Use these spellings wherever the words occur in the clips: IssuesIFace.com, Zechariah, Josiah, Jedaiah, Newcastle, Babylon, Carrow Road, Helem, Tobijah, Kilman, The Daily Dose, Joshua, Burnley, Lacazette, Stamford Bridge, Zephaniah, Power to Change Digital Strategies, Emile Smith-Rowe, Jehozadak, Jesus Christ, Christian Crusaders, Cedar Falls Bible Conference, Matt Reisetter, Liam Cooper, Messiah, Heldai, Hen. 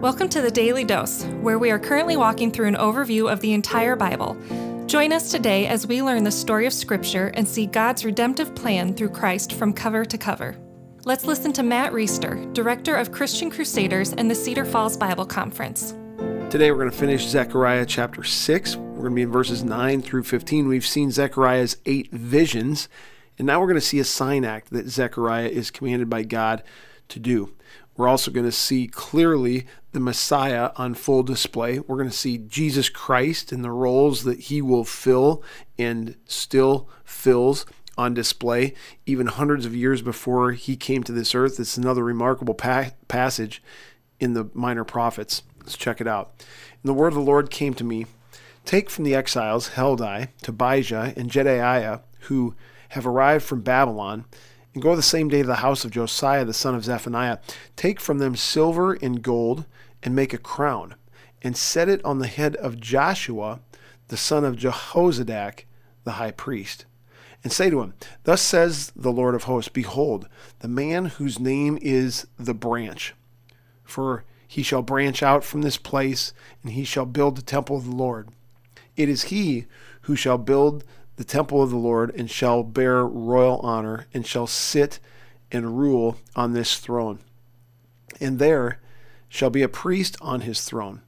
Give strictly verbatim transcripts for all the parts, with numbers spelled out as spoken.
Welcome to The Daily Dose, where we are currently walking through an overview of the entire Bible. Join us today as we learn the story of Scripture and see God's redemptive plan through Christ from cover to cover. Let's listen to Matt Reisetter, Director of Christian Crusaders and the Cedar Falls Bible Conference. Today we're going to finish Zechariah chapter six. We're going to be in verses nine through fifteen. We've seen Zechariah's eight visions, and now we're going to see a sign act that Zechariah is commanded by God to do. We're also going to see clearly the Messiah on full display. We're going to see Jesus Christ and the roles that he will fill and still fills on display, even hundreds of years before he came to this earth. It's another remarkable pa- passage in the Minor Prophets. Let's check it out. And the word of the Lord came to me, take from the exiles Heldai, Tobijah, and Jedaiah, who have arrived from Babylon, and go the same day to the house of Josiah the son of Zephaniah. Take from them silver and gold, and make a crown, and set it on the head of Joshua the son of Jehozadak, the high priest. And say to him, thus says the Lord of hosts, behold, the man whose name is the branch. For he shall branch out from this place, and he shall build the temple of the Lord. It is he who shall build the temple of the Lord, and shall bear royal honor, and shall sit and rule on this throne. And there shall be a priest on his throne,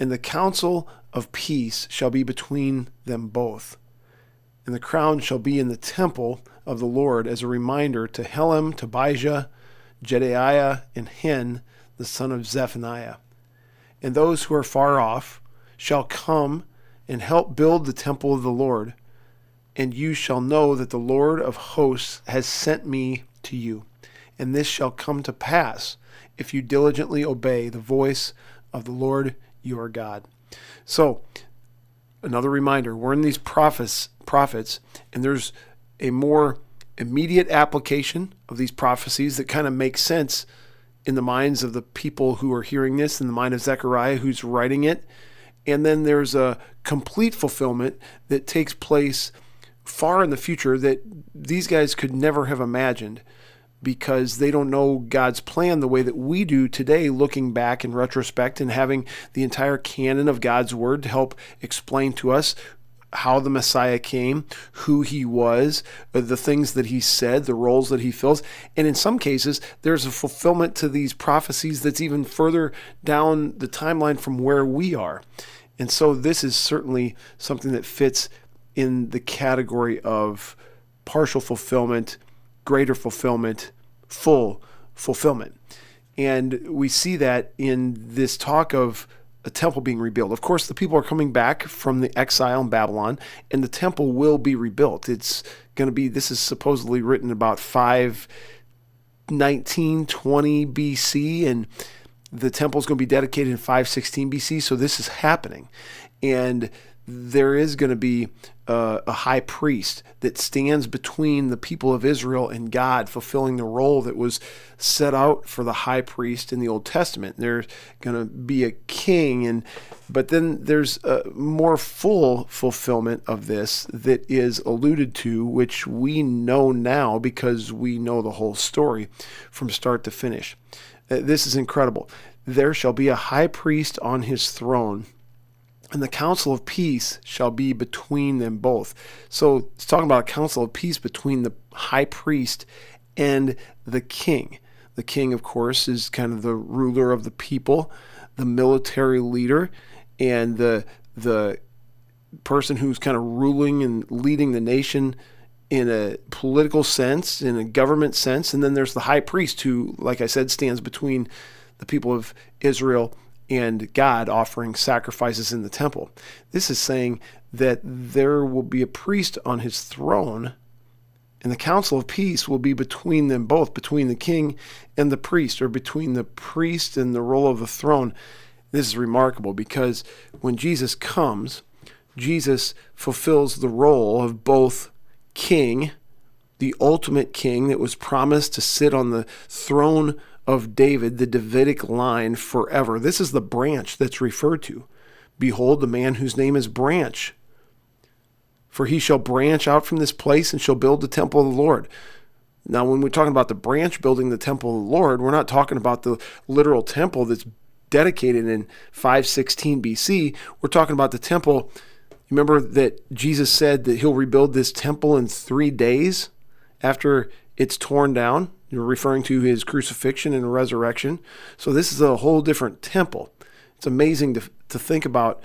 and the council of peace shall be between them both. And the crown shall be in the temple of the Lord as a reminder to Helem, Tobijah, Jedaiah, and Hen, the son of Zephaniah. And those who are far off shall come and help build the temple of the Lord. And you shall know that the Lord of hosts has sent me to you. And this shall come to pass if you diligently obey the voice of the Lord your God. So, another reminder, we're in these prophets, prophets, and there's a more immediate application of these prophecies that kind of makes sense in the minds of the people who are hearing this, in the mind of Zechariah who's writing it. And then there's a complete fulfillment that takes place far in the future that these guys could never have imagined, because they don't know God's plan the way that we do today, looking back in retrospect and having the entire canon of God's word to help explain to us how the Messiah came, who he was, the things that he said, the roles that he fills. And in some cases, there's a fulfillment to these prophecies that's even further down the timeline from where we are. And so this is certainly something that fits in the category of partial fulfillment, greater fulfillment, full fulfillment. And we see that in this talk of a temple being rebuilt. Of course, the people are coming back from the exile in Babylon, and the temple will be rebuilt. It's going to be, this is supposedly written about five nineteen, twenty B C, and the temple is going to be dedicated in five sixteen B C, so this is happening. And there is going to be uh, a high priest that stands between the people of Israel and God, fulfilling the role that was set out for the high priest in the Old Testament. There's going to be a king, and but then there's a more full fulfillment of this that is alluded to, which we know now because we know the whole story from start to finish. Uh, this is incredible. There shall be a high priest on his throne, and the council of peace shall be between them both. So it's talking about a council of peace between the high priest and the king. The king, of course, is kind of the ruler of the people, the military leader, and the the person who's kind of ruling and leading the nation in a political sense, in a government sense. And then there's the high priest who, like I said, stands between the people of Israel and God, offering sacrifices in the temple. This is saying that there will be a priest on his throne, and the council of peace will be between them both, between the king and the priest, or between the priest and the role of the throne. This is remarkable, because when Jesus comes, Jesus fulfills the role of both king, the ultimate king that was promised to sit on the throne of David, the Davidic line forever. This is the branch that's referred to. Behold, the man whose name is Branch. For he shall branch out from this place and shall build the temple of the Lord. Now, when we're talking about the branch building the temple of the Lord, we're not talking about the literal temple that's dedicated in five sixteen B C. We're talking about the temple. Remember that Jesus said that he'll rebuild this temple in three days after it's torn down, referring to his crucifixion and resurrection. So this is a whole different temple. It's amazing to, to think about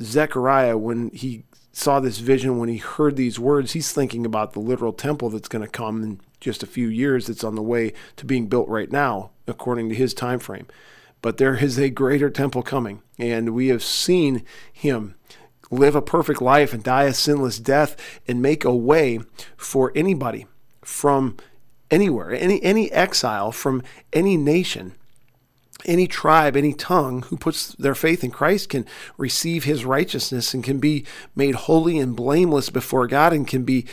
Zechariah when he saw this vision, when he heard these words. He's thinking about the literal temple that's going to come in just a few years, that's on the way to being built right now, according to his time frame. But there is a greater temple coming, and we have seen him live a perfect life and die a sinless death and make a way for anybody from anywhere, any any exile from any nation, any tribe, any tongue who puts their faith in Christ can receive his righteousness and can be made holy and blameless before God and can be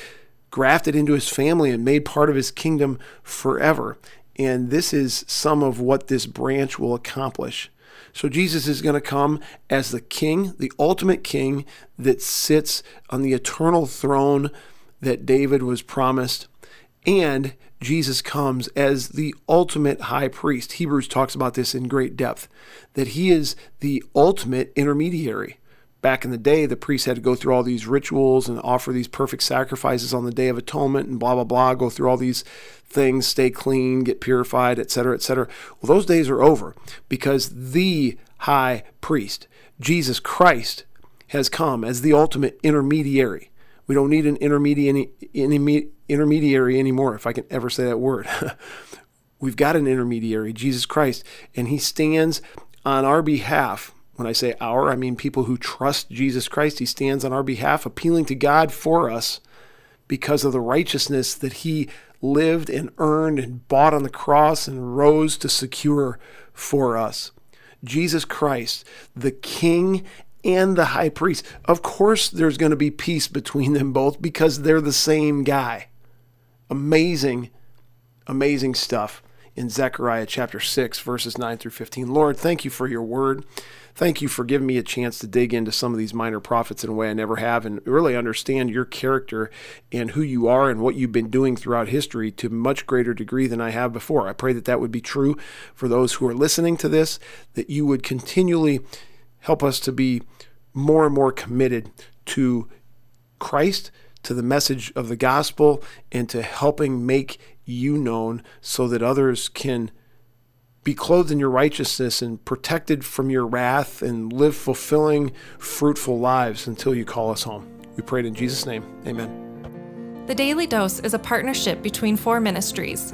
grafted into his family and made part of his kingdom forever. And this is some of what this branch will accomplish. So Jesus is going to come as the king, the ultimate king that sits on the eternal throne that David was promised. And Jesus comes as the ultimate high priest. Hebrews talks about this in great depth, that he is the ultimate intermediary. Back in the day, the priests had to go through all these rituals and offer these perfect sacrifices on the Day of Atonement and blah, blah, blah, go through all these things, stay clean, get purified, et cetera, et cetera. Well, those days are over because the high priest, Jesus Christ, has come as the ultimate intermediary. We don't need an intermediary, intermediary anymore, if I can ever say that word. We've got an intermediary, Jesus Christ, and he stands on our behalf. When I say our, I mean people who trust Jesus Christ. He stands on our behalf, appealing to God for us because of the righteousness that he lived and earned and bought on the cross and rose to secure for us. Jesus Christ, the King and the High Priest. Of course, there's going to be peace between them both because they're the same guy. Amazing, amazing stuff. In Zechariah chapter six, verses nine through fifteen. Lord, thank you for your word. Thank you for giving me a chance to dig into some of these minor prophets in a way I never have and really understand your character and who you are and what you've been doing throughout history to a much greater degree than I have before. I pray that that would be true for those who are listening to this, that you would continually help us to be more and more committed to Christ, to the message of the gospel, and to helping make you known so that others can be clothed in your righteousness and protected from your wrath and live fulfilling, fruitful lives until you call us home. We pray it in Jesus' name. Amen. The Daily Dose is a partnership between four ministries.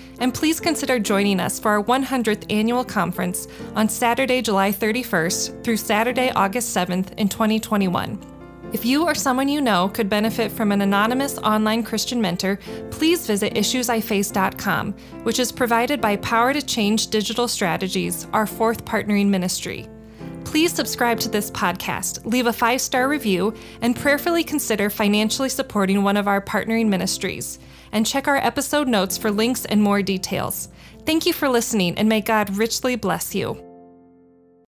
And please consider joining us for our one hundredth annual conference on Saturday, July thirty-first through Saturday, August seventh in twenty twenty-one. If you or someone you know could benefit from an anonymous online Christian mentor, please visit Issues I Face dot com, which is provided by Power to Change Digital Strategies, our fourth partnering ministry. Please subscribe to this podcast, leave a five-star review, and prayerfully consider financially supporting one of our partnering ministries. And check our episode notes for links and more details. Thank you for listening, and may God richly bless you.